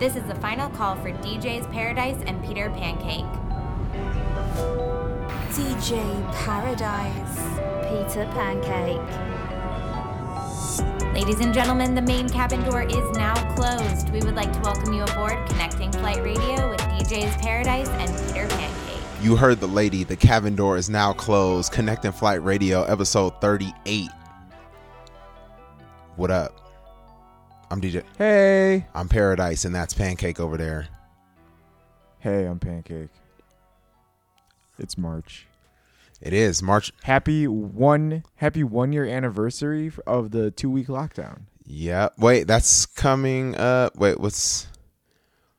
This is the final call for DJ's Paradise and Peter Pancake. DJ Paradise, Peter Pancake. Ladies and gentlemen, the main cabin door is now closed. We would like to welcome you aboard Connecting Flight Radio with DJ's Paradise and Peter Pancake. You heard the lady. The cabin door is now closed. Connecting Flight Radio, episode 38. What up? I'm DJ. Hey. I'm Paradise, and that's Pancake over there. Hey, I'm Pancake. It's March. It is March. Happy one year anniversary of the 2-week lockdown. Yeah. Wait, that's coming up. Wait, what's?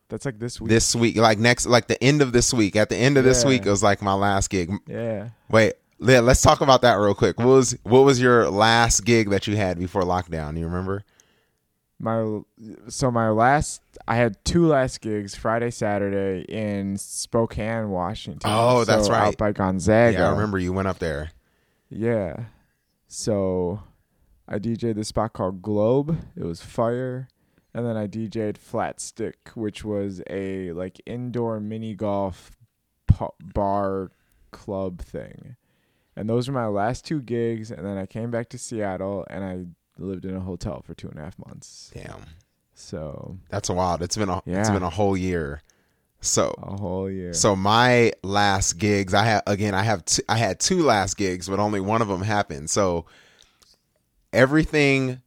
That's like this week. This week, like next, like the end of this week. At the end of this week, it was like my last gig. Yeah. Wait. Yeah, let's talk about that real quick. What was your last gig that you had before lockdown? You remember? I had two last gigs, Friday, Saturday, in Spokane, Washington. Oh, that's right. Out by Gonzaga. Yeah, I remember you went up there. Yeah. So I DJ'd this spot called Globe. It was fire. And then I DJ'd Flat Stick, which was a like indoor mini golf bar club thing. And those were my last two gigs. And then I came back to Seattle and I lived in a hotel for 2.5 months. Damn. So that's wild. It's been a whole year. So my last gigs, I had two last gigs, but only one of them happened. So everything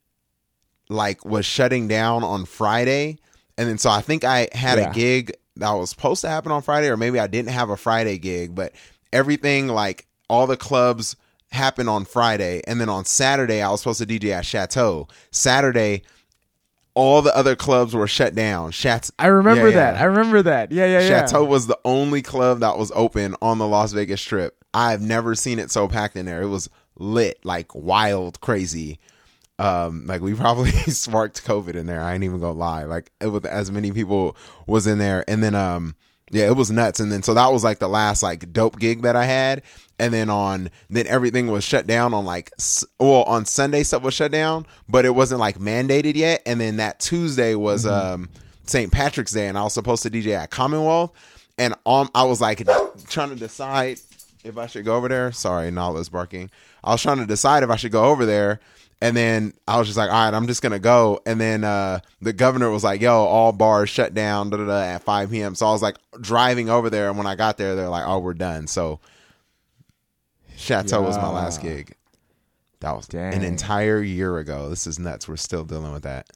like was shutting down on Friday, and then so I think I had a gig that was supposed to happen on Friday, or maybe I didn't have a Friday gig, but everything like all the clubs happened on Friday, and then on Saturday I was supposed to DJ at Chateau. Saturday, all the other clubs were shut down. I remember that. Yeah. Chateau was the only club that was open on the Las Vegas Strip. I've never seen it so packed in there. It was lit, like wild, crazy. Like we probably sparked COVID in there. I ain't even gonna lie. Like it was as many people was in there, and then it was nuts. And then so that was like the last like dope gig that I had. And then everything was shut down on like, well, on Sunday stuff was shut down, but it wasn't like mandated yet. And then that Tuesday was St. Patrick's Day, and I was supposed to DJ at Commonwealth, and I was like trying to decide if I should go over there. Sorry, Nala's barking. I was trying to decide if I should go over there, and then I was just like, all right, I'm just gonna go. And then the governor was like, yo, all bars shut down at 5 p.m. So I was like driving over there, and when I got there, they're like, oh, we're done. So Chateau was my last gig. That was an entire year ago. This is nuts. We're still dealing with that.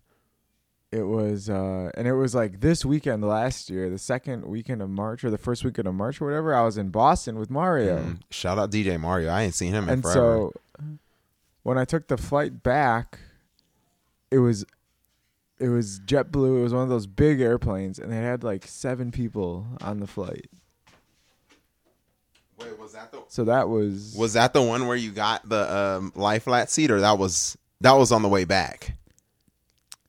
It was, and it was like this weekend last year, the second weekend of March or the first weekend of March or whatever, I was in Boston with Mario. Mm-hmm. Shout out DJ Mario. I ain't seen him in forever. And so when I took the flight back, it was JetBlue. It was one of those big airplanes, and they had like 7 people on the flight. Wait, was that the one where you got the life flat seat, or that was on the way back?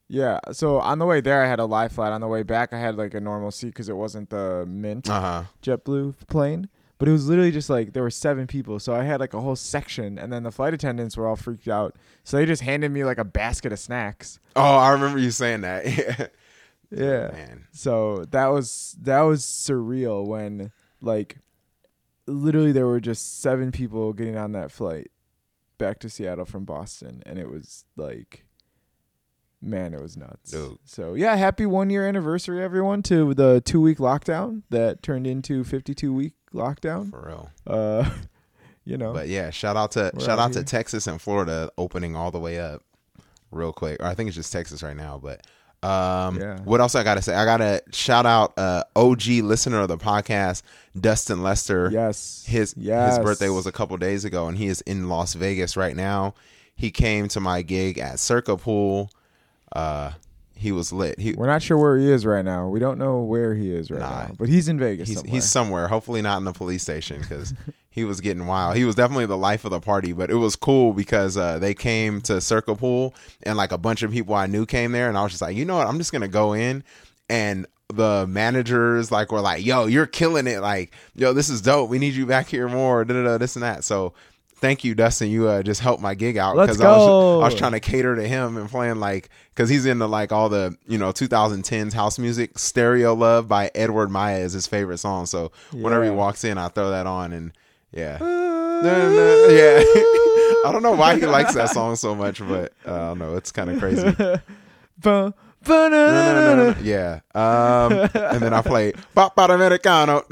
Yeah, so on the way there I had a life flat. On the way back I had like a normal seat because it wasn't the Mint JetBlue plane. But it was literally just like there were 7 people, so I had like a whole section, and then the flight attendants were all freaked out, so they just handed me like a basket of snacks. Oh, I remember you saying that. yeah. Man. So that was surreal when like. Literally, there were just 7 people getting on that flight back to Seattle from Boston, and it was like, man, it was nuts. Dude. So, yeah, happy one-year anniversary, everyone, to the 2-week lockdown that turned into 52-week lockdown. For real. You know. But, yeah, shout out to Texas and Florida opening all the way up real quick. Or I think it's just Texas right now, but... What else I got to say? I got to shout out OG listener of the podcast, Dustin Lester. Yes. His birthday was a couple days ago, and he is in Las Vegas right now. He came to my gig at Circa Pool. He was lit. We're not sure where he is right now. We don't know where he is right now, but he's in Vegas. He's somewhere. Hopefully not in the police station, because he was getting wild. He was definitely the life of the party, but it was cool because they came to Circa Pool, and like a bunch of people I knew came there, and I was just like, you know what? I'm just going to go in. And the managers like were like, yo, you're killing it. Like, yo, this is dope. We need you back here more. This and that. So thank you, Dustin. You just helped my gig out because I was trying to cater to him and playing like, because he's into like all the, you know, 2010s house music. Stereo Love by Edward Maya is his favorite song. So whenever he walks in, I throw that on and yeah. Yeah. I don't know why he likes that song so much, but I don't know. It's kind of crazy. Yeah. And then I played Papa Americano.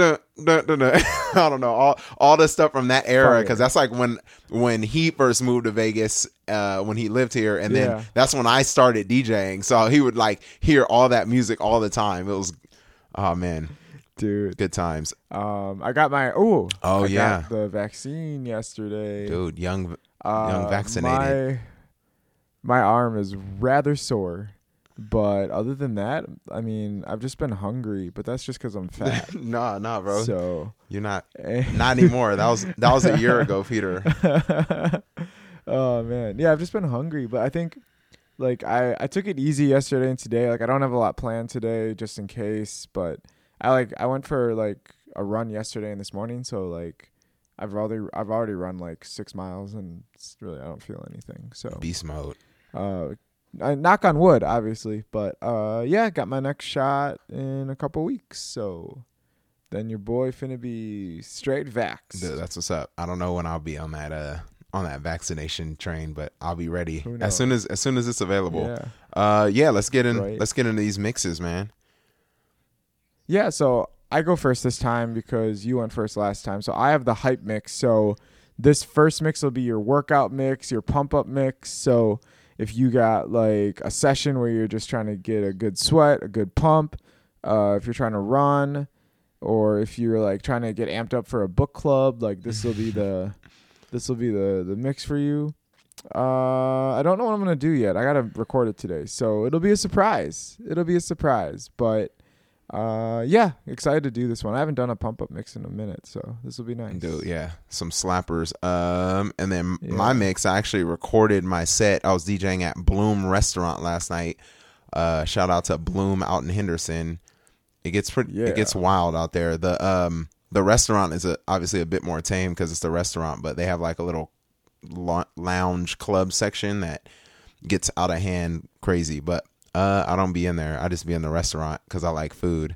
I don't know. All the stuff from that era, because that's like when he first moved to Vegas, when he lived here. And then that's when I started DJing. So he would like hear all that music all the time. It was, oh man. Dude, good times. I got my got the vaccine yesterday. Dude, young vaccinated. My arm is rather sore, but other than that, I mean, I've just been hungry. But that's just because I'm fat. nah, bro. So you're not anymore. That was a year ago, Peter. Oh man, yeah, I've just been hungry, but I think. Like I took it easy yesterday and today. Like I don't have a lot planned today, just in case. But I went for like a run yesterday and this morning, so like I've already run like 6 miles and really I don't feel anything. So beast mode. I knock on wood, obviously, but yeah, got my next shot in a couple weeks. So then your boy finna be straight vaxxed. Dude, that's what's up. I don't know when I'll be on that vaccination train, but I'll be ready as soon as it's available. Let's get into these mixes, man. Yeah, so I go first this time because you went first last time. So I have the hype mix. So this first mix will be your workout mix, your pump up mix. So if you got like a session where you're just trying to get a good sweat, a good pump, if you're trying to run, or if you're like trying to get amped up for a book club, like this will be the mix for you. I don't know what I'm going to do yet. I got to record it today. So it'll be a surprise. But yeah, excited to do this one. I haven't done a pump up mix in a minute, so this will be nice. Dude, yeah, some slappers. And then my mix, I actually recorded my set. I was DJing at Bloom Restaurant last night. Shout out to Bloom out in Henderson. It gets pretty. Yeah. It gets wild out there. The restaurant is obviously a bit more tame because it's the restaurant, but they have like a little lounge club section that gets out of hand crazy, but. I don't be in there. I just be in the restaurant because I like food.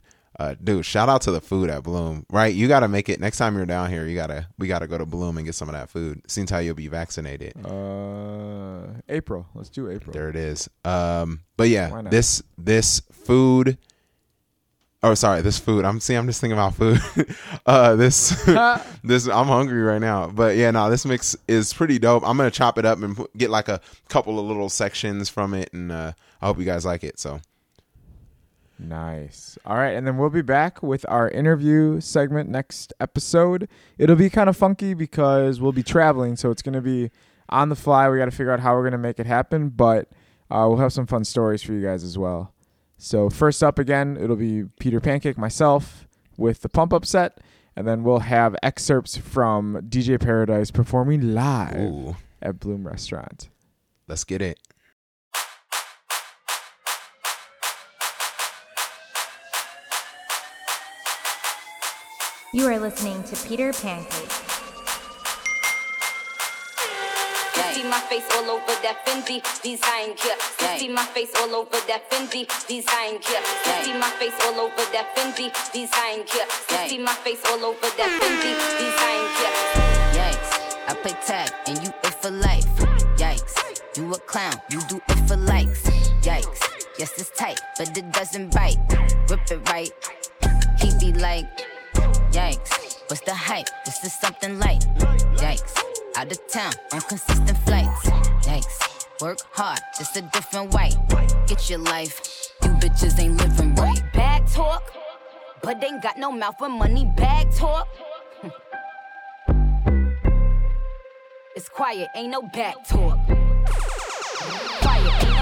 Dude, shout out to the food at Bloom, right? You got to make it. Next time you're down here, we got to go to Bloom and get some of that food. Seems how you'll be vaccinated. April. Let's do April. There it is. But yeah, this food. Oh, sorry, this food. I'm just thinking about food. I'm hungry right now. But yeah, this mix is pretty dope. I'm going to chop it up and get like a couple of little sections from it. And I hope you guys like it. So nice. All right. And then we'll be back with our interview segment next episode. It'll be kind of funky because we'll be traveling. So it's going to be on the fly. We got to figure out how we're going to make it happen. But we'll have some fun stories for you guys as well. So first up again, it'll be Peter Pancake, myself, with the pump-up set. And then we'll have excerpts from DJ Paradise performing live at Bloom Restaurant. Let's get it. You are listening to Peter Pancake. My face all over that Fendi design, yeah. See my face all over that Fendi design, yeah. See my face all over that Fendi design, yeah. See my face all over that Fendi design, yeah. Yikes, I play tag and you it for life. Yikes, you a clown, you do it for likes. Yikes, yes it's tight, but it doesn't bite. Rip it right, he be like, yikes, what's the hype? This is something light. Yikes. Out of town, on consistent flights. Yikes, work hard, just a different way. Get your life, you bitches ain't living right. Bad talk, but ain't got no mouth for money. Bad talk. It's quiet, ain't no back talk. Quiet, ain't no back talk.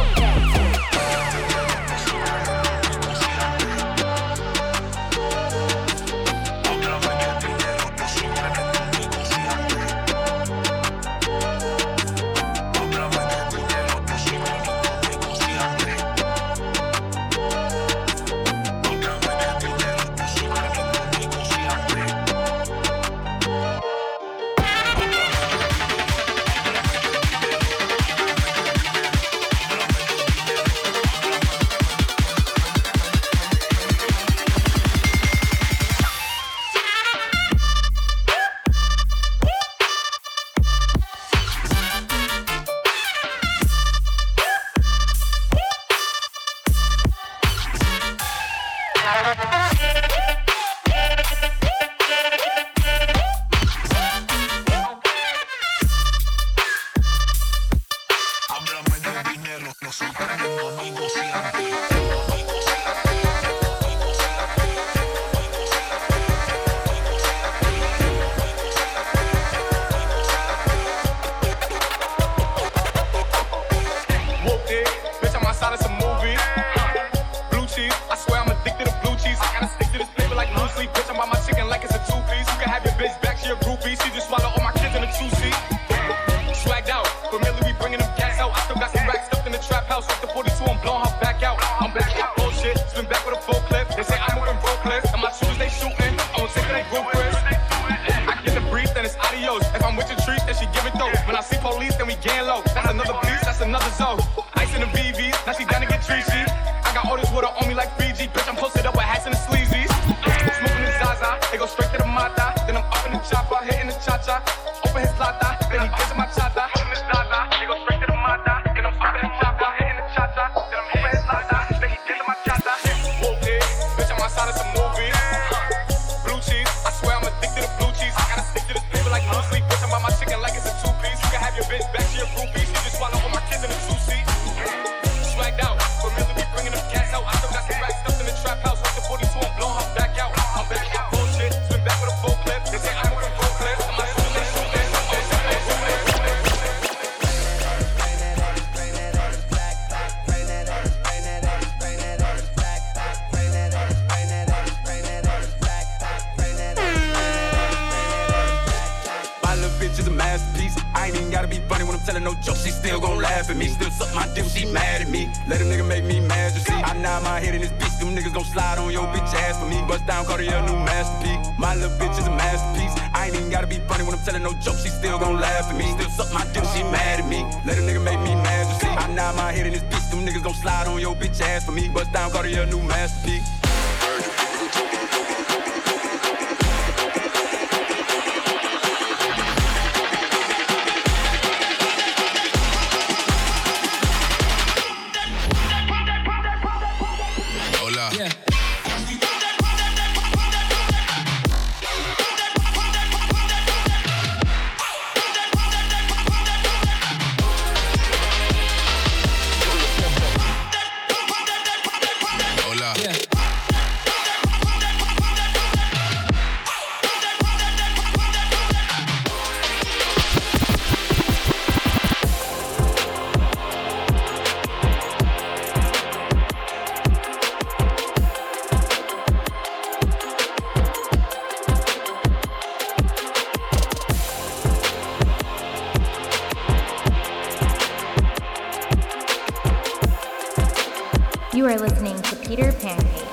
You are listening to Peter Pancake.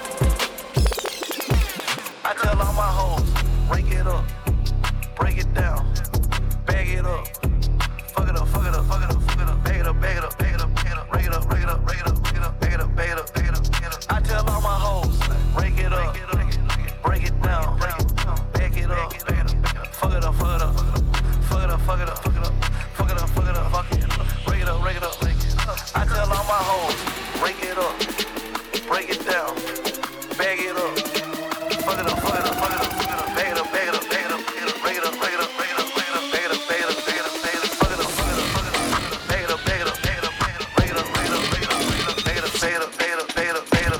I tell all my hoes, break it up, break it down, bag it up, fuck it up, fuck it up, fuck it up, fuck it up, bag it up, bag it up, bag it up, bag it up, break it up, break it up, break it up, break it up, bag it up, bag it up, bag it up, bag it up. I tell all my hoes, break it up, break it down, bag it up, fuck it up, fuck it up, fuck it up, fuck it up, fuck it up, fuck it up, fuck it up, fuck it up, break it up, break it up, break it up. I tell all my hoes. Break it up, break it down, bag it up, fuck it up, fuck it up, fuck it up, fuck it up, bag it up, bag it up, bag it up, bag it up, bag it up, bag it up, bag it up, bag it up, bag it up, bag it up, fuck it up, fuck it up, bag it up, bag it up, bag it up, bag it up, bag it up, bag it up, bag it up, bag it up, bag it up, bag it up, bag it up.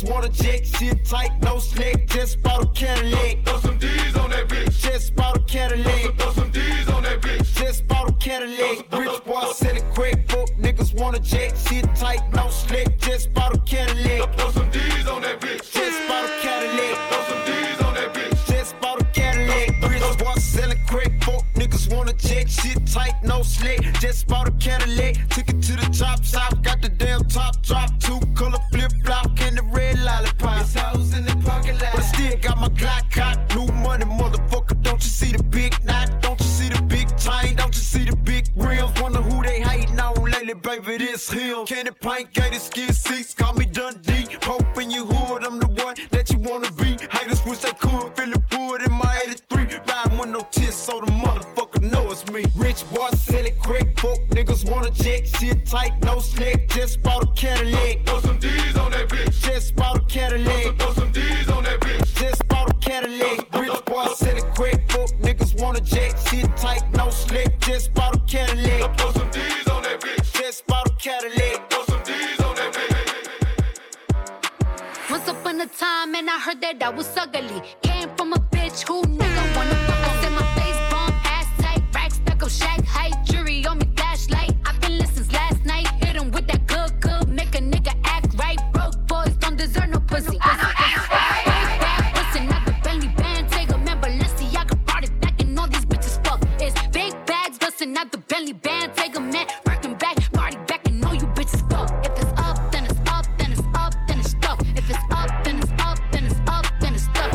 Just want a chick, shit tight, no slick. Just bought a Cadillac. Throw some D's on that bitch. Just bought a Cadillac. Throw some D's on that bitch. Just bought a Cadillac. Rich boy said it quick. Fuck niggas want a jet, shit tight, no slick. Just bought a Cadillac. Throw some D's on that bitch. Just bought a Cadillac. Throw some D's on that bitch. Just bought a Cadillac. Rich boy selling quick. Fuck niggas want a jet, shit tight, no slick. Just bought a Cadillac. Took it to the top, stop. Got the damn top drop. Two color flip flop. Baby, this him. Candy Pancake, his skin seats. Call me Dundee. Hope in your hood, I'm the one that you wanna be. Haters wish they could feel the wood in my 83. Riding with no tits, so the motherfucker know it's me. Rich boy, sell it quick. Fuck niggas wanna check. Shit tight, no slick. Just bought a Cadillac. Throw some D's on that bitch. Just bought a Cadillac. Throw some D's on that bitch. Just bought a Cadillac. Rich boy, sell it quick. Fuck niggas wanna check. Shit tight, no slick. Just bought a Cadillac. Throw some D's on that bitch. Cadillac. Throw some D's on that bitch. Once upon a time, and I heard that I was ugly. Came from a bitch who nigga wanna fuck. I said my face bomb, ass tight, rack stuck up, shack height, jury on me, flashlight. I've been listening since last night. Hit him with that good, good, make a nigga act right. Broke boys don't deserve no pussy. I don't act right. Out the Bentley band, take a man, working back, party back, and know you bitches go. If it's up, then it's up, then it's up, then it's stuck. If it's up, then it's up, then it's up, then it's stuck.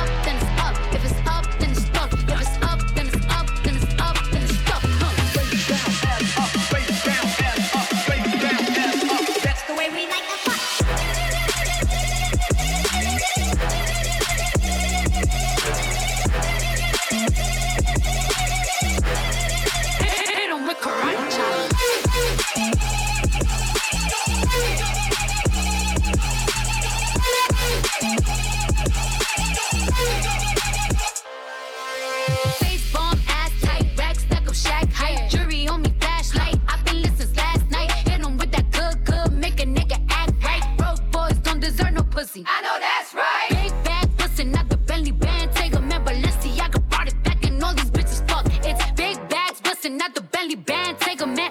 If it's up, then it's up. If it's up, then it's stuck. If it's up, then it's up, then it's up, then it's stuck. Face down, ass up, face down, ass up, face down, ass up. That's the way we like the fuck. Face bomb, ass tight, rack stack up, shack height, jury on me, flashlight. I've been listening since last night. Hit him with that good, good, make a nigga act right. Broke boys don't deserve no pussy. I know that's right. Big bag pussy, not the Bentley band. Take a man, Balenciaga brought it back, and all these bitches fuck. It's big bags pussy, not the Bentley band. Take a man.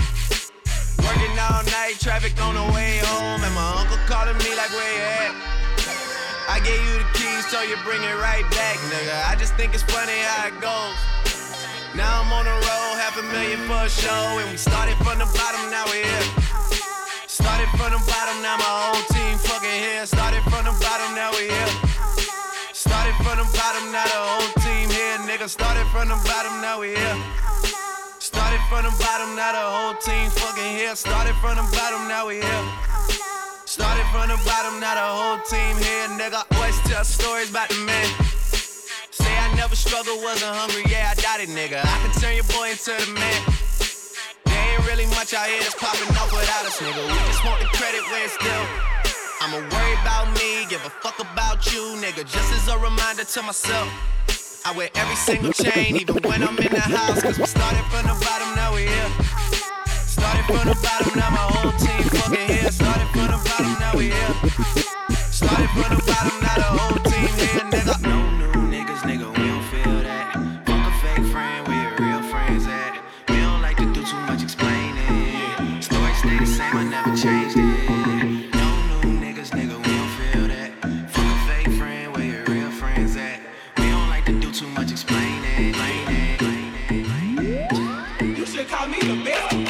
really much out here that's popping off without us, nigga. We just want the credit where it's due. I'ma worry about me, give a fuck about you, nigga. Just as a reminder to myself, I wear every single chain, even when I'm in the house. Cause we started from the bottom, now we here. Started from the bottom, now my whole team fucking here. Started from the bottom, now we here. Started from the bottom, now the whole team here, nigga. No new niggas, nigga, we don't feel that. Fuck a fake friend, where real friends at. We don't like to do too much explaining. Story stay the same, I never changed it. No new niggas, nigga, we don't feel that. Fuck a fake friend, where real friends at. We don't like to do too much explaining. You should call me the bitch.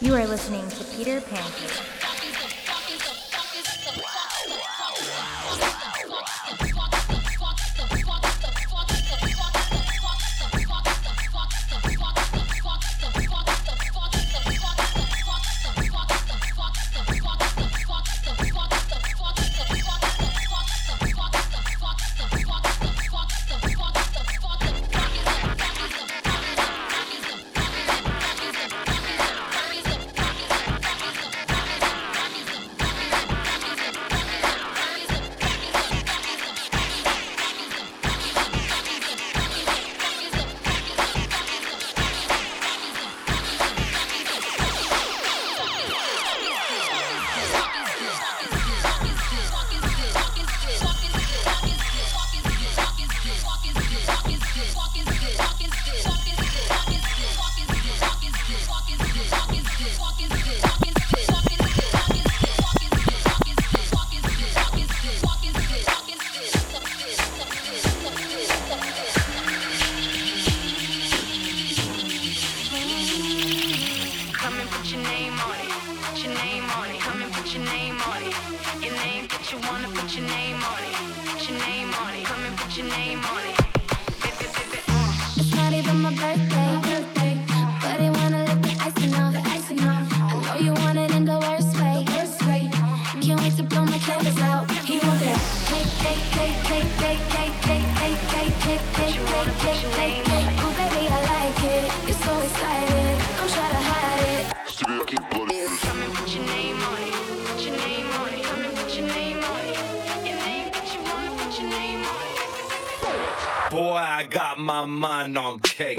You are listening to Peter Pancake. Boy, I got my mind on cake.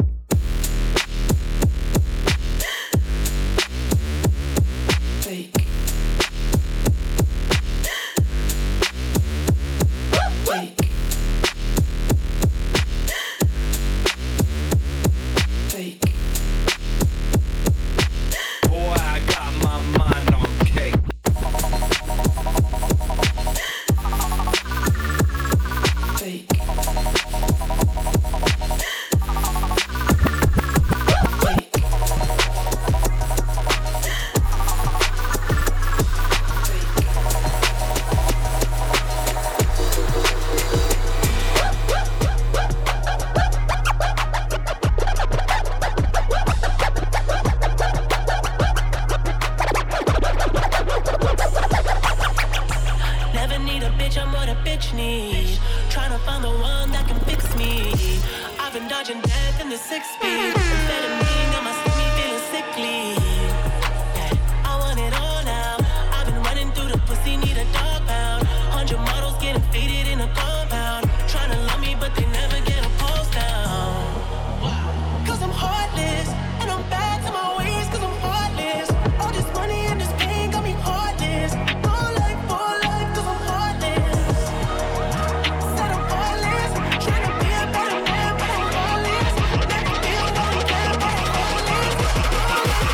Need a bitch, I'm what a bitch need. Tryna find the one that can fix me. I've been dodging death in the 6 feet. Amphetamine got my stomach feeling sickly. I want it all now. I've been running through the pussy, need a dog pound. 100 models getting faded in a compound. Trying to love me, but they never get a pulse down. Cause I'm heartless, and I'm bad to my ways, cause I'm heartless. All this money and this pain got me heartless. All life, cause I'm heartless. Said I'm heartless, trying to be a better man, but I'm heartless. Never feel what I'm glad, but I'm heartless. Cause I'm heartless.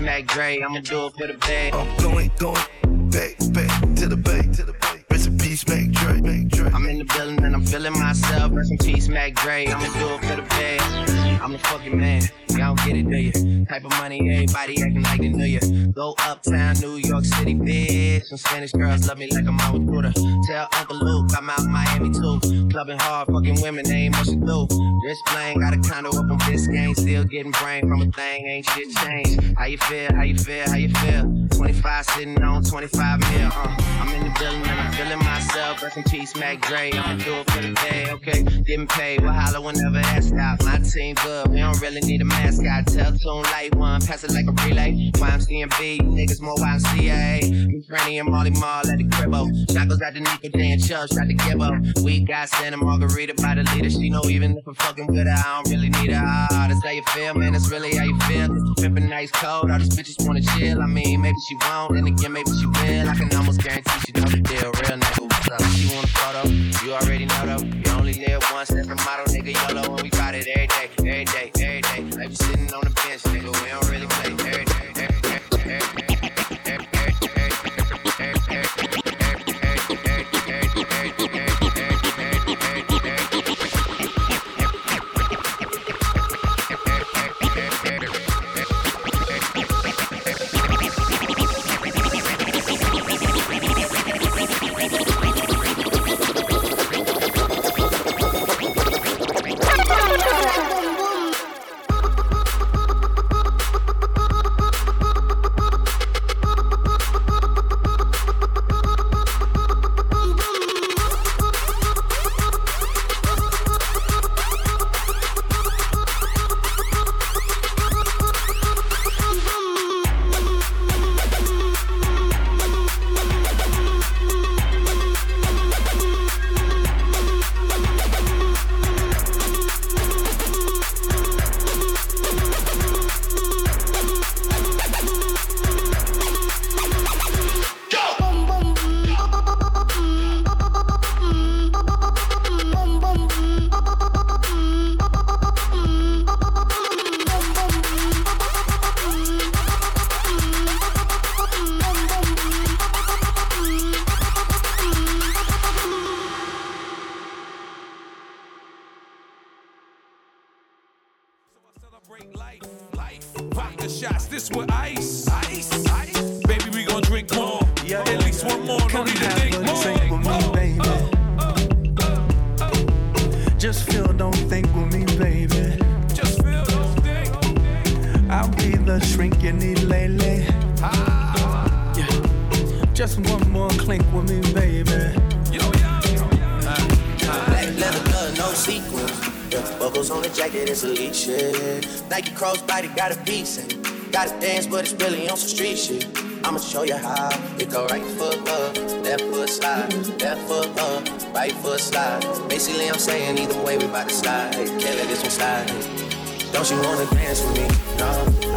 Mac Dre, I'ma do it for the bag. I'm going back to the bank, to the bank. Rest in peace, Mac Dre, Mac Dre. I'm in the building and I'm feeling myself. Rest in peace, Mac Dre, I'ma do it for the bag. I'm a fucking man, y'all don't get it, do ya? Type of money, everybody acting like they knew ya. Go uptown, New York City, bitch. Some Spanish girls love me like I'm out with Buddha. Tell Uncle Luke I'm out in Miami too. Clubbing hard, fucking women, they ain't much to do. This plane got a condo up on Biscayne, still getting brain from a thing, ain't shit changed. How you feel? How you feel? How you feel? 25 sitting on 25 mil. I'm in the building and I'm feeling myself. Rest in peace, Mac Dre. I'ma do it for the day, okay? Getting paid, we'll holler whenever that stops. My team good, we don't really need a man. mascot. Tell tune light one, pass it like a relay. YMCA and B, niggas more YMCA. Me, Franny and Molly Mall at the cribbo. Shot goes out to Nico J and Chubb, shot to Gibbo. We got Santa Margarita by the leader. She know even if I'm fucking with her, I don't really need her. Ah, that's how you feel, man, that's really how you feel. Pimpin' nice cold, all these bitches wanna chill. I mean, maybe she won't, and again, maybe she will. I can almost guarantee she know the deal, real nigga. What's up? She want a photo, you already know though. You only live once, that's the motto, nigga, YOLO. And we bout it every day, every day, every day. Like you sitting on the bench, nigga, we don't really play. Every day, every day, every day. Show you how it go. Right foot up, left foot slide, left foot up, right foot slide. Basically I'm saying either way we bout to slide. Can't let this one slide. Don't you wanna dance with me? No,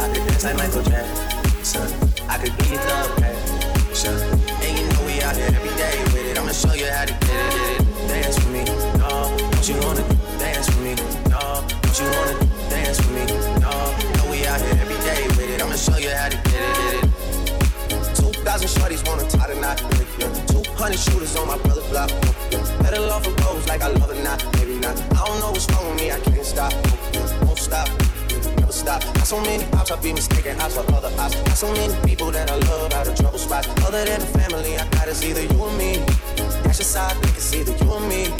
I could dance like Michael Jackson. I could give you the passion. And you know we out here every day with it. I'ma show you how to get it. Dance with me, no. Don't you wanna dance with me? No. Don't you wanna dance with me? No. You know we out here every day with it. I'ma show you how to get it. 2,000 shorties wanna tie the knot, yeah. 200 shooters on my brother's block, yeah. Pedal off the roads like I love it, not, maybe not. I don't know what's wrong with me, I can't stop, yeah. Won't stop, yeah. Never stop. Got so many ops, I be mistaken ops for other ops. Got so many people that I love out of trouble spots. Other than the family, I got it's either you or me. That's your side, nigga, it's either you or me.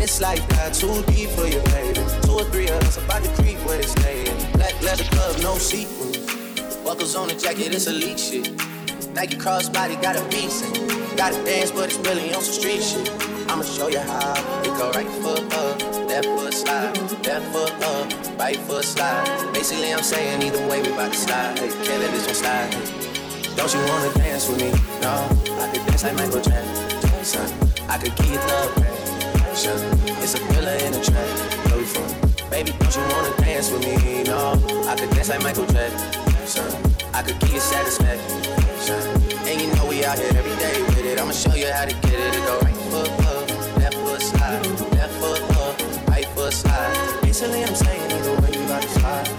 It's like that, too deep for you, baby. 2 or 3 of us about to creep where they stayin'. Black leather glove, no sequins. Buckles on the jacket, it's elite shit. Nike crossbody got a piece in. Gotta dance, but it's really on some street shit. I'ma show you how. It go right foot up, left foot slide, left foot up, right foot slide. Basically, I'm saying either way we bout to slide. Can't let this one slide. Don't you wanna dance with me? No, I could dance like Michael Jackson. I could give you the passion. It's a thriller in a track. Where we from? Baby, don't you wanna dance with me? No, I could dance like Michael Jackson. I could give you satisfaction. And you know we out here every day with it. I'ma show you how to get it. It go right foot up, left foot slide, left foot up, right foot slide. Basically I'm saying either way you gotta slide.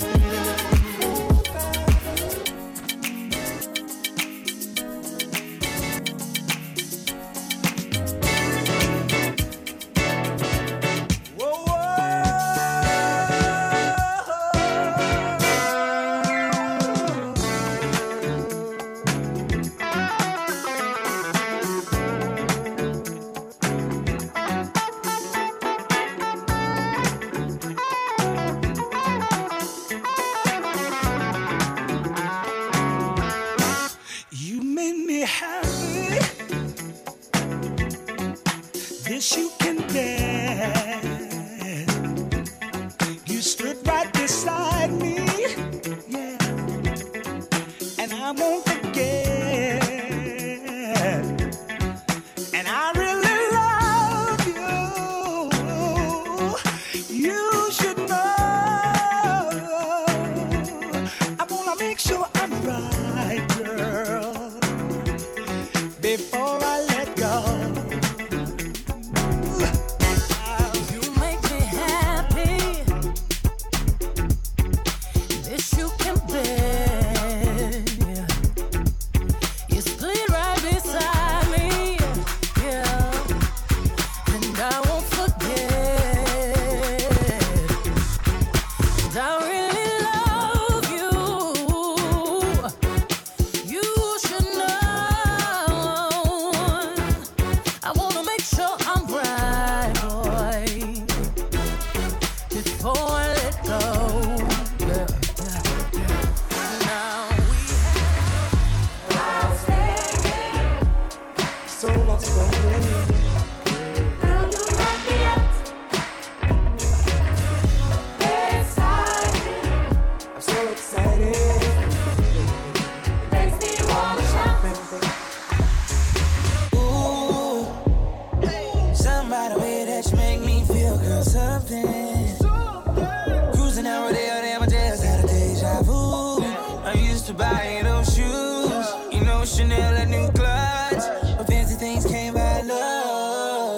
used to buying those shoes. You know, Chanel, a new clutch. But fancy things came by love.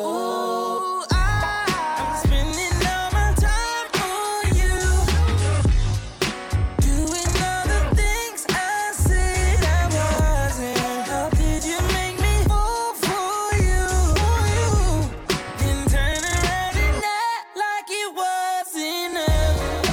Ooh, I'm spending all my time on you. Doing all the things I said I wasn't. How did you make me fall for you? Then turn around and act like it wasn't enough.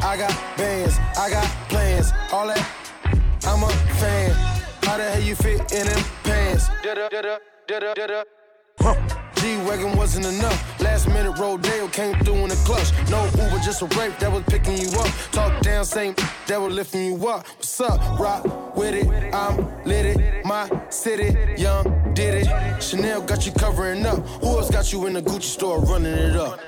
I got bands, I got plans, all that. I'm a fan. How the hell you fit in them pants? G-Wagon wasn't enough. Last minute Rodeo came through in the clutch. No Uber, just a rape that was picking you up. Talk down, same that was lifting you up. What's up? Rock with it, I'm lit it. My city, young, did it. Chanel got you covering up. Who else got you in the Gucci store running it up?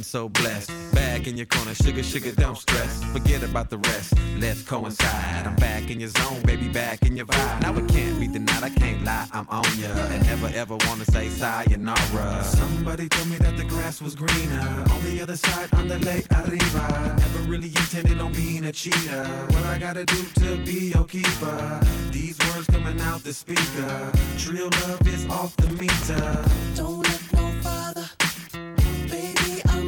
So blessed, back in your corner, sugar, sugar, don't stress. Forget about the rest, let's coincide. I'm back in your zone, baby, back in your vibe. Now it can't be denied, I can't lie, I'm on ya. And never ever wanna say sayonara. Somebody told me that the grass was greener on the other side, on the lake arriba. Never really intended on being a cheater. What I gotta do to be your keeper? These words coming out the speaker. Trill love is off the meter. Don't look no farther.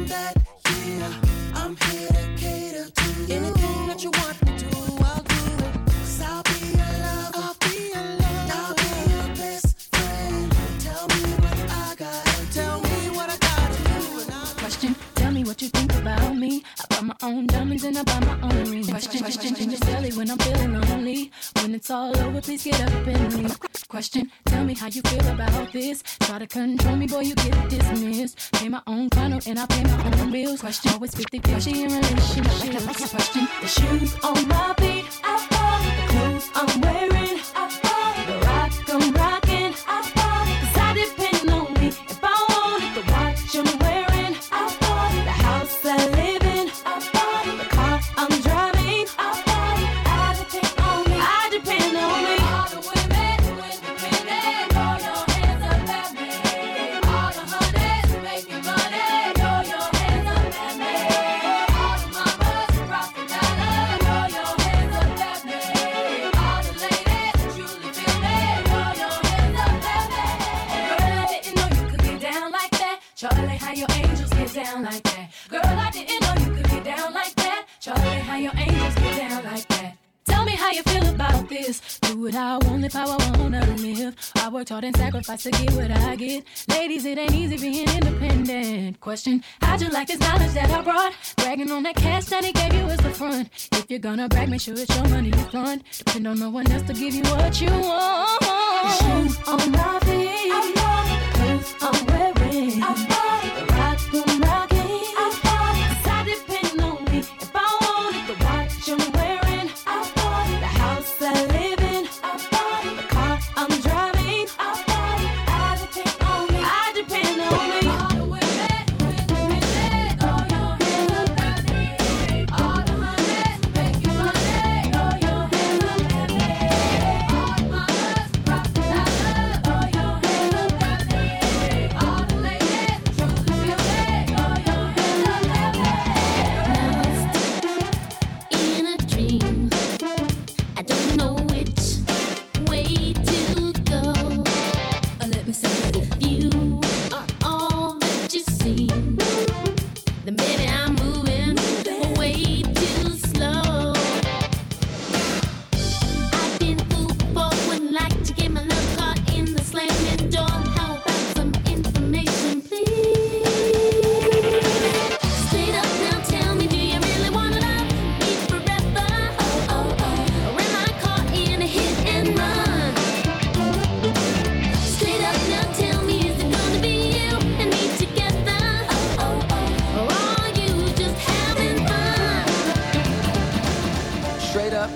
That, yeah, I'm here to cater to you. Anything that you want me to, I'll do it. 'Cause I'll be your lover, I'll be your lover, I'll be your best friend. Tell me what I gotta do, tell me what I gotta do. And I'll question, tell me what you think about me. I buy my own diamonds and I buy my own rings. Question, in your belly when I'm feeling lonely. When it's all over, please get up and leave. Question, tell me how you feel about this. Try to control me, boy, you get dismissed. Pay my own condo and I pay my own bills. Question, always 50-50 in relationships. Question, the shoes on my feet, I bought it. The clothes I'm wearing, I bought it. The rock I'm rocking, I bought it. 'Cause I depend on me if I want it. The watch I'm wearing, I bought it. The house I live in, I bought it. The car I'm driving, I your angels get down like that. Tell me how you feel about this. Do it how I want, live how I wanna live. I worked hard and sacrificed to get what I get. Ladies, it ain't easy being independent. Question, how'd you like this knowledge that I brought? Bragging on that cash that he gave you is the front. If you're gonna brag, make sure it's your money you fund. Depend on no one else to give you what you want. Shoes on my feet, I bought it. Clothes I'm wearing, I bought it. The rock through my game, I bought it. 'Cause I depend on me if I want it. The watch I'm wearing, I live in, I bought it. The car I'm driving, I bought it. I depend on me, I depend on me. All the way back, all your hands up, baby. All the money, make you money. All your hands up, baby. All the mothers, props, I love. All your hands up, baby. All the ladies, truly feel it. All your hands up, baby. Now I'm stuck in a dream. I don't know which way to go. Let me say, if you are all that you see, then baby I'm moving way too slow. I've been fooled before, wouldn't like to get my love caught in the slamming door. How about some information, please? Straight up now, tell me, do you really wanna love me forever? Oh, oh, oh.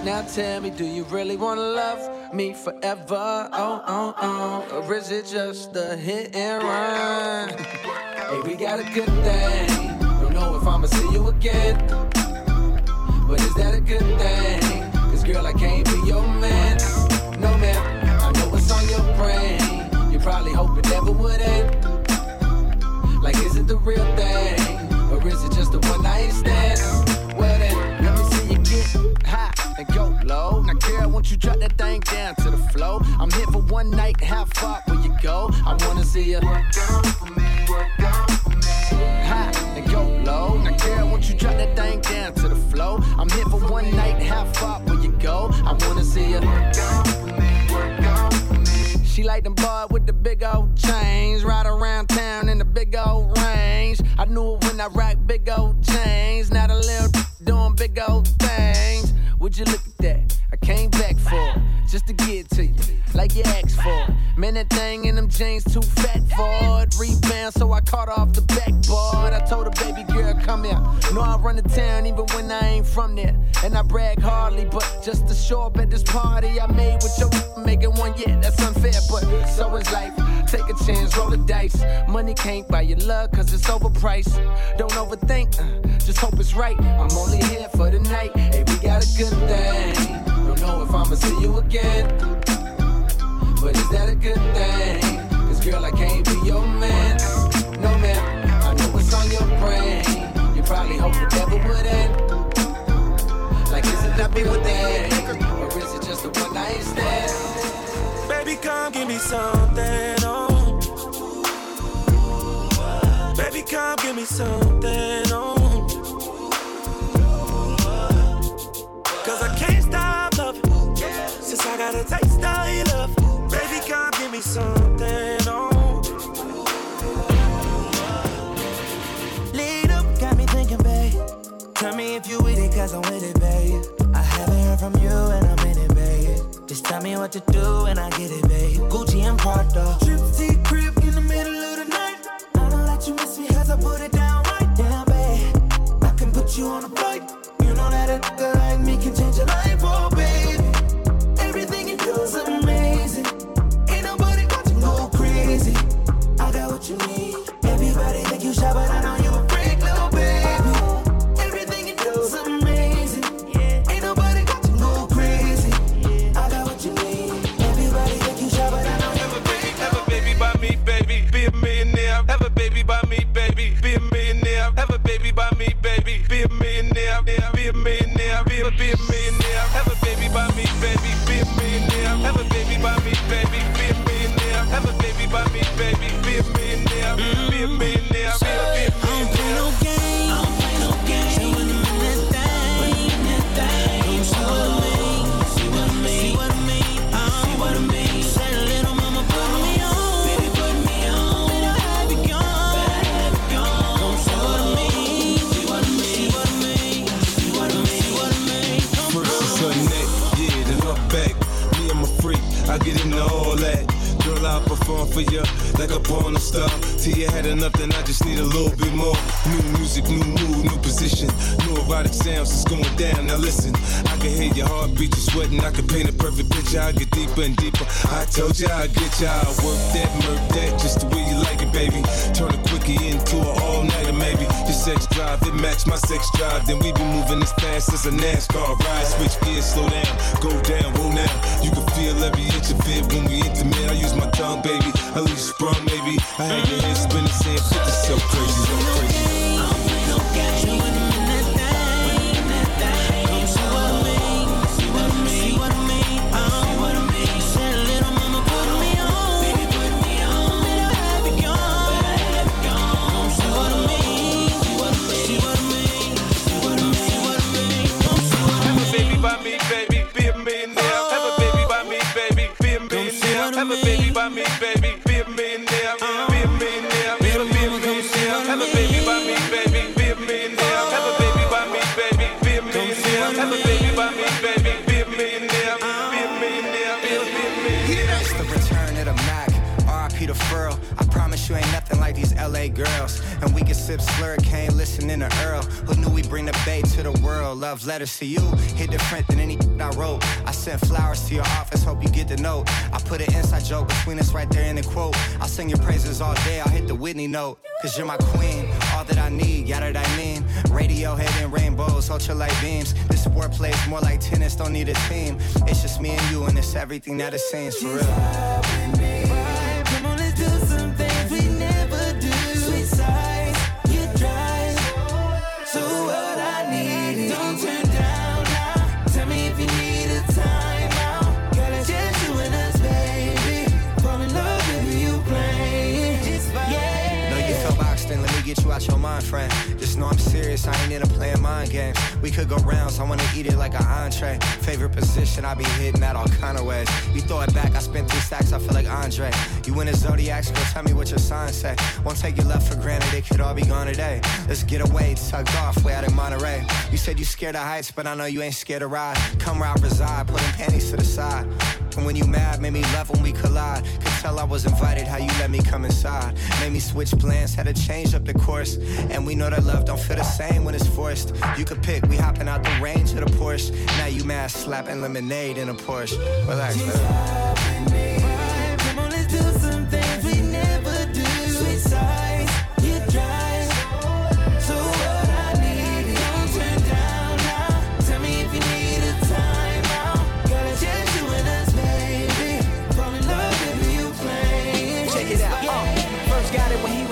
Now tell me, do you really wanna love me forever? Oh, oh, oh. Or is it just a hit and run? Hey, we got a good thing. Don't know if I'ma see you again, but is that a good thing? 'Cause girl, I can't be your man. No man, I know what's on your brain. You probably hope it never would end. Like, is it the real thing? Or is it just a one night stand? Well then, let me see you get high and go low. Now girl, won't you drop that thing down to the floor? I'm here for one night, how far will you go? I wanna see you work down for me, work down for me. High and go low. Now girl, won't you drop that thing down to the floor? I'm here for one night, how far will you go? I wanna see you work down for me, work down for me. She like them boy with the big old chains, ride around town in the big old range. I knew it when I rocked big old chains. Now the little doing big old things. Would you look at that? I came back for it, just to get to you, like you asked for it. Man, that thing in them jeans too fat for it. Rebound, so I caught off the backboard. I told her, baby girl, come here. Know I run the town even when I ain't from there. And I brag hardly, but just to show up at this party I made with your making one, yeah, that's unfair, but so is life. Take a chance, roll the dice. Money can't buy your love, 'cause it's overpriced. Don't overthink, just hope it's right. I'm only here for the night. Hey, we got a good thing. Don't know if I'ma see you again, but is that a good thing? 'Cause girl, I can't be your man. No man, I know what's on your brain. You probably hope it never would end. Like, is it that big a thing? Or is it just a one night stand? Baby, come give me something, oh. Baby, come give me something, oh. 'Cause I can't stop loving, yeah. Since I got a taste of your love. Baby, come give me something, oh. Lead up, got me thinking, babe. Tell me if you with it, 'cause I'm with it, babe. I haven't heard from you and I'm in it, babe. Just tell me what to do and I get it, babe. Gucci and Prada, trip to crib in the middle of the night. I don't let you miss me 'cause I put it down right now, babe. I can put you on a flight. Know that a nigga like me can change your life, oh baby. Everything you do is amazing. Ain't nobody got you go crazy. I got what you need. Everybody think you shy, but I know you a freak, little baby. Everything you do is amazing. Ain't nobody got you go crazy. I got what you need. Everybody think you shy, but I know you a freak. Have a baby by me, baby. Be a millionaire. Have a baby by me, baby. Be a millionaire. Have a baby by me, baby. Be a millionaire. Be a millionaire, be a millionaire. Have a baby by me, baby. Be a millionaire. Have a baby by me, baby. Be a millionaire. Have a baby by me, baby. Be a millionaire. Be a millionaire. Be a millionaire. I don't play no games. I don't play no games. When I'm in that thing, I perform for you like a porn star. Till you had enough, then I just need a little bit more. New music, new mood, new position. New erotic sounds, it's going down. Now listen, I can hear your heartbeat, you're sweating. I can paint a perfect picture. I get deeper and deeper. I told ya, I get ya. I work that, murk that, just the way you like it, baby. Turn a quickie into an all-nighter, maybe. Your sex drive, it match my sex drive. Then we be moving as fast as a NASCAR ride. Switch gears, slow down, go down, roll now. You can feel every inch of it when we intimate. I use my tongue, baby. I leave you sprung, maybe. I had your head spinning, saying, "This is so crazy, so crazy." I'm gonna get you. You ain't nothing like these LA girls. And we can sip slurricane, listening to Earl. Who knew we bring the bay to the world? Love letters to you, hit different than any I wrote. I sent flowers to your office, hope you get the note. I put an inside joke between us right there in the quote. I'll sing your praises all day, I'll hit the Whitney note. Cause you're my queen, all that I need, yada that I mean. Radiohead and rainbows, ultralight beams. This sport plays more like tennis, don't need a team. It's just me and you and it's everything that it seems, for real. Out your mind, friend. Just know I'm serious, I ain't into playing mind games. We could go rounds, I wanna eat it like an entree. Favorite position, I be hitting that all kind of ways. You throw it back, I spin 3 stacks, I feel like Andre. You in a Zodiac, girl, tell me what your sign say. Won't take your love for granted, it could all be gone today. Let's get away, tucked off, way out in Monterey. You said you scared of heights, but I know you ain't scared to ride. Come where I reside, putting panties to the side. And when you mad, made me love when we collide. Could tell I was invited, how you let me come inside. Made me switch plans, had to change up the course. And we know that love don't feel the same when it's forced. You could pick, we hopping out the range of the Porsche. Now you mad, slapping lemonade in a Porsche. Relax, man. Come on, let's do some things we never do. Sweet sights, you drive.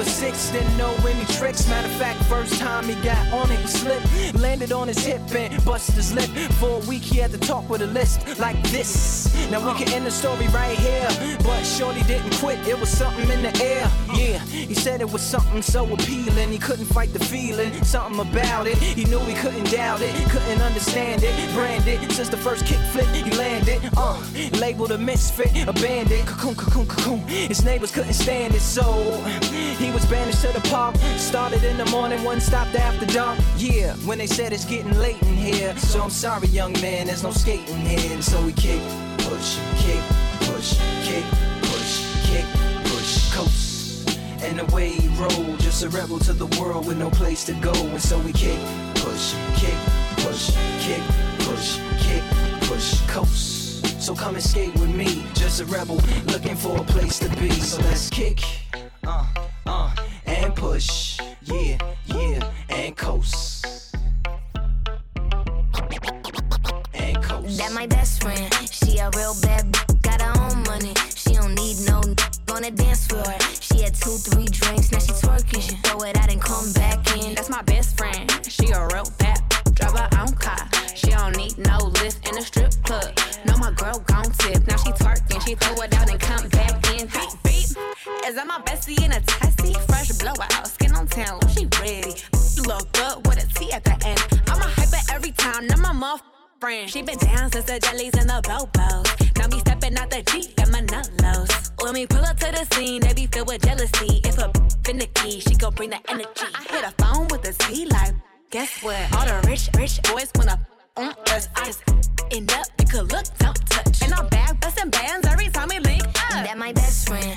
Six, didn't know any tricks. Matter of fact, first time he got on it, he slipped, landed on his hip and busted his lip. For a week he had to talk with a list like this. Now we can end the story right here, but Shorty didn't quit. It was something in the air. Yeah, he said it was something so appealing. He couldn't fight the feeling, something about it. He knew he couldn't doubt it, couldn't understand it. Branded since the first kickflip he landed. Labeled a misfit, a bandit. Cocoon, cocoon, cocoon. His neighbors couldn't stand it, so he was banished to the park. Started in the morning, one stopped after dark. Yeah, when they said it's getting late in here, so I'm sorry, young man, there's no skating here. And so we kick, push, kick, push, kick, push, kick, push, coast. And away he rolled, just a rebel to the world with no place to go. And so we kick, push, kick, push, kick, push, kick, push, coast. So come and skate with me, just a rebel looking for a place to be. So let's kick, and push, yeah, yeah, and coast. And coast. That my best friend, she a real bad bitch, got her own money. She don't need no on the dance floor. She had 2-3 drinks, now she twerking. She throw it out and come back in. That's my best friend, she a real bad bitch, drive her own car. She don't need no lift in a strip club. No, my girl gon' tip, now she twerking. She throw it out and come back in. Beep, beep, is that my bestie in a testy? Fresh blowout, skin on town, she ready. Look good with a T at the end. I'm a hyper every time, now my mouth friend. She been down since the jellies and the bobos. Now me stepping out the Jeep, got my nut lows. When we pull up to the scene, they be filled with jealousy. If a finicky, she gon' bring the energy. I hit a phone with a T like, guess what? All the rich, rich boys wanna on us. I just end up, you could look, don't touch. And I'm back bustin' bands every time we link up. That my best friend,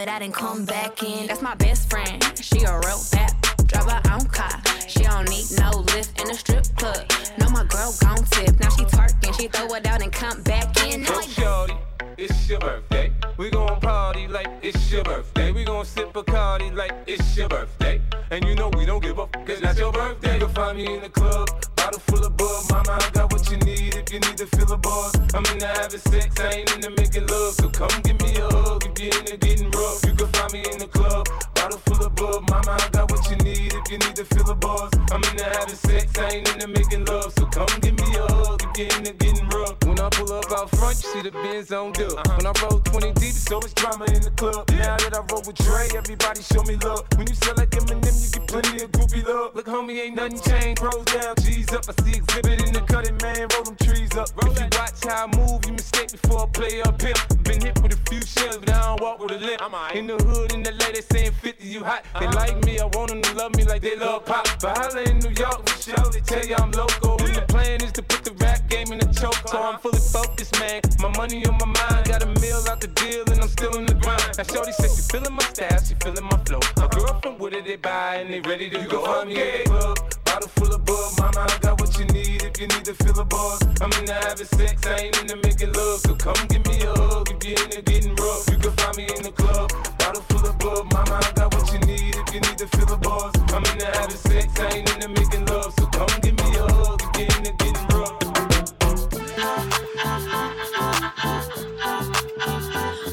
it out and come back in. That's my best friend. She a real bad driver on car. She don't need no lift in the strip club. No, my girl gon' tip. Now she twerking. She throw it out and come back in. Yo, shorty, it's your birthday. We gon' party like it's your birthday. We gon' sip Bacardi like it's your birthday. And you know we don't give up, cause that's your birthday. You'll find me in the club, bottle full of bug. Mama, I got what you need if you need to feel a buzz. I'm in the having sex, I ain't in the making love. So come give me a hug if you're in the getting rough. You can find me in the club, bottle full of bug. Mama, I got what you need if you need to feel a buzz. I'm in the having sex, I ain't in the making love. So come give me a hug if you're in the getting rough. When I pull up out front, you see the Benz on dub. When I roll 20 deep, so it's drama in the club. Now that I roll with Dre, everybody show me love. When you sell like Eminem, you get plenty of groupie love. Look, homie, ain't nothing changed. Rolls down, G's up. I see exhibit in the cutting, man. Roll them trees up. Roll if you watch how I move, you mistake before I play up here. Been hit with a few shells, but I don't walk with a limp. In the hood, in the lady saying 50, you hot. They like me, I want them to love me like they love pop. But holla in New York, we show. They tell you I'm local. And the plan is to put the rap game in the choke. So I'm fully focused, man. My money on my mind. Got a meal out the deal, and I'm still in the grind. Now shorty said she feeling my style, she feeling my flow. A girl from Wooded, they buy and they ready to go. I'm in the club, bottle full of bug. Mama, I got what you need if you need to feel a buzz. I'm in the having sex, I ain't in the making love. So come give me a hug if you're in the getting rough. You can find me in the club, bottle full of bug. Mama, I got what you need if you need to feel a buzz. I'm in the having sex, I ain't in the making love. So come give me a hug if you're in the getting rough.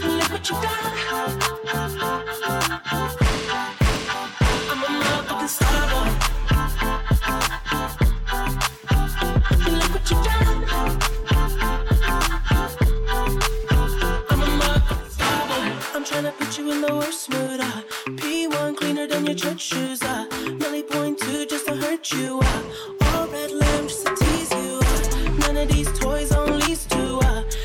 Look what you done. I'm a motherfucking star. Tryna put you in the worst mood, P1 cleaner than your church shoes, Millie .2 just to hurt you, all red lamb just to tease you, none of these toys on lease too,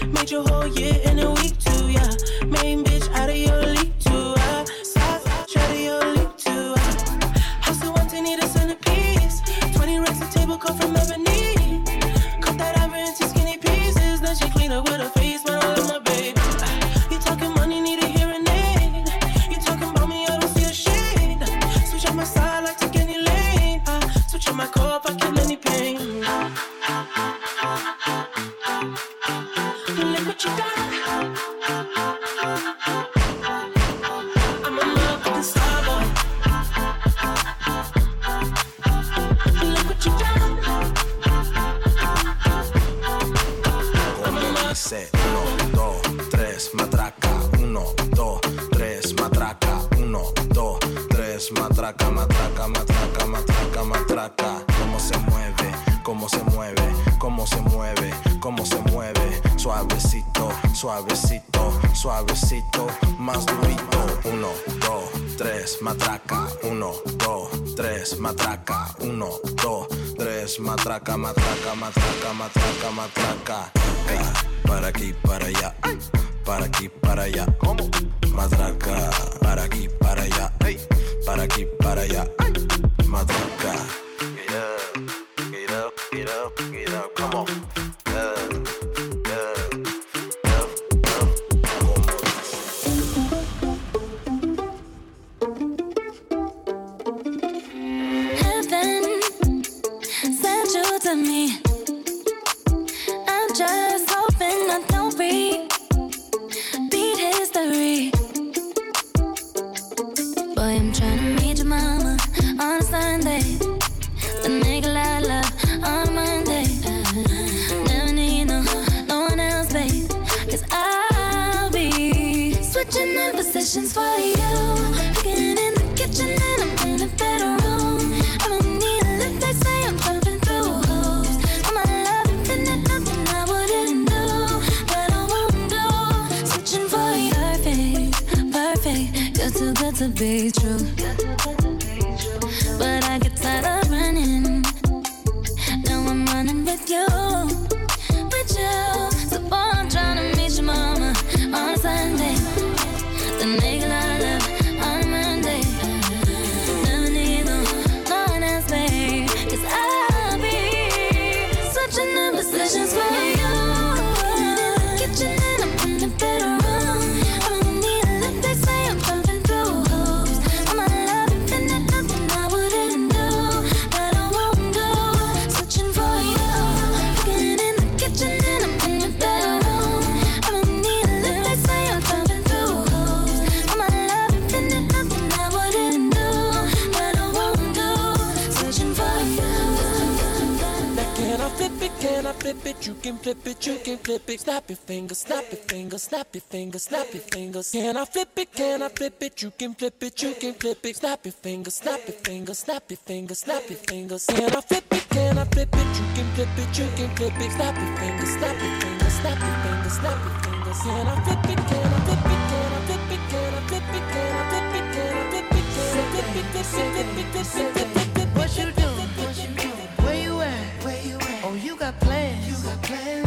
made your whole year in a week too, yeah, main bitch out of your league too, size out of your league too, house the one to need a centerpiece, 20 racks a table come from ebony, cut that iron into skinny pieces, now she clean up with her face, man, I love my baby. Suavecito, suavecito, más durito. 1, 2, 3, matraca. 1, 2, 3, matraca. 1, 2, 3, matraca, matraca, matraca, matraca, matraca. Hey, para aquí, para allá. Hey, para aquí, para allá. ¿Cómo? Matraca. Para aquí, para allá. Hey, para aquí, para allá. Hey, matraca. Get up, get up, get up, get up. Come on. I'm in the kitchen and I'm in the bedroom. I don't need a lift, they say I'm fine. I flip it, you can flip it, you can flip it. Snap your fingers, snap your fingers, snap your fingers, snap your fingers. Can I flip it, can I flip it, you can flip it, you can flip it. Snap your fingers, snap your fingers, snap your fingers, snap your fingers. Can I flip it, can I flip it, you can flip it, you can flip it. Snap your fingers, snap your fingers, snap your fingers, snap your fingers. Can I flip it, can I flip it, can I flip it, can I flip it, can I flip it, can I flip it, can I flip it, can I flip it. What you do? What you do? Where you at? Where you at? Oh, you got plans. You got plans.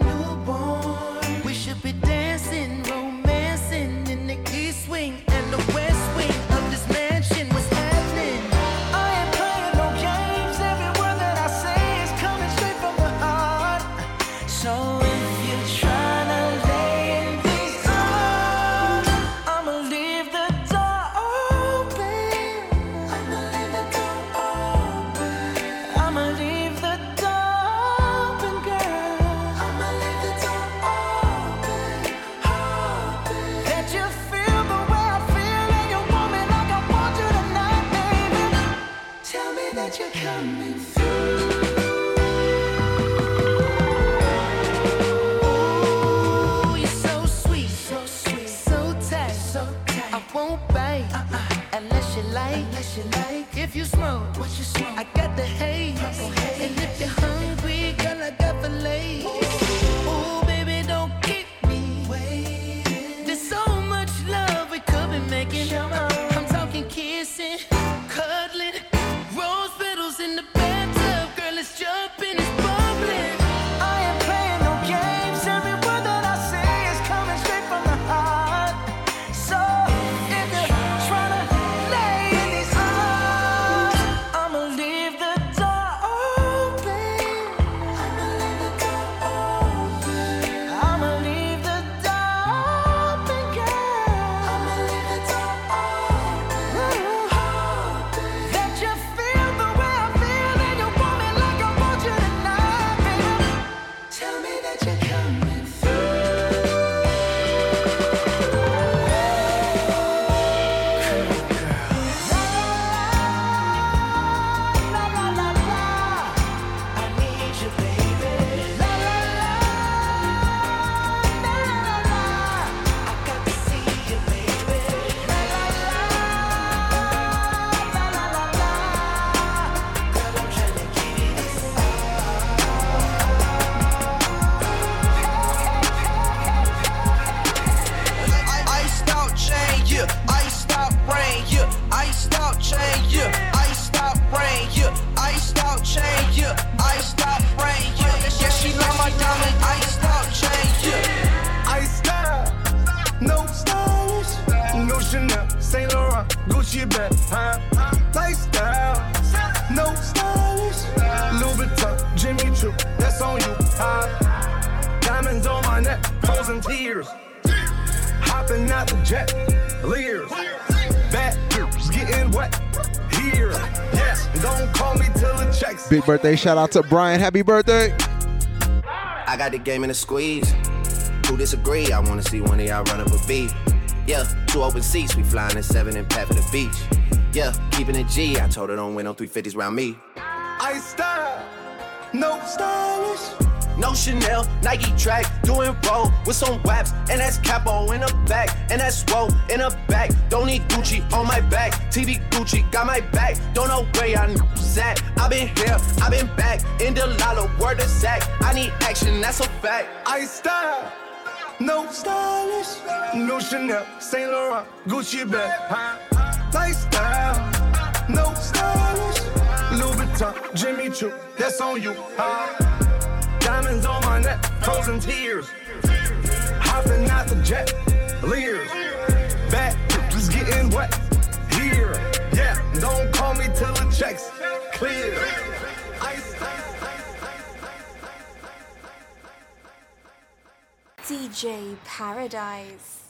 newborn. We should be dancing, romancing in the east wing and the west wing of this mansion. What's happening? If you smoke, what you smoke? I got the haze. And if you're hungry, girl, I got the lace. Ooh, baby, don't keep me waiting. There's so much love we could be making. I'm talking kissing, cuddling, rose petals in the bathtub. Girl, it's jumping, it's bubbling. I am playing no games. Every word that I say is coming straight from the heart. So. Big birthday, shout out to Brian. Happy birthday. I got the game in a squeeze. Who disagree? I want to see one of y'all run up a beat. Yeah, 2 open seats. We flying at 7 and pat for the beach. Yeah, keeping a G. I told her don't win no 350s round me. I style, no stylish. No Chanel, Nike track, doing roll with some waps. And that's capo in the back. And that's woe in the back. Don't need Gucci on my back. TV Gucci got my back. Don't know where I know. Zach. I been here, I been back, in the lala, word of Zach. I need action, that's a fact. I style, no stylish, no Chanel, Saint Laurent, Gucci bag, huh? Lifestyle, no stylish, Louis Vuitton, Jimmy Choo, that's on you, huh? Diamonds on my neck, frozen tears, hopping out the jet, leers, back, just getting wet, here, yeah, don't call me till the checks. Clear. DJ Paradise.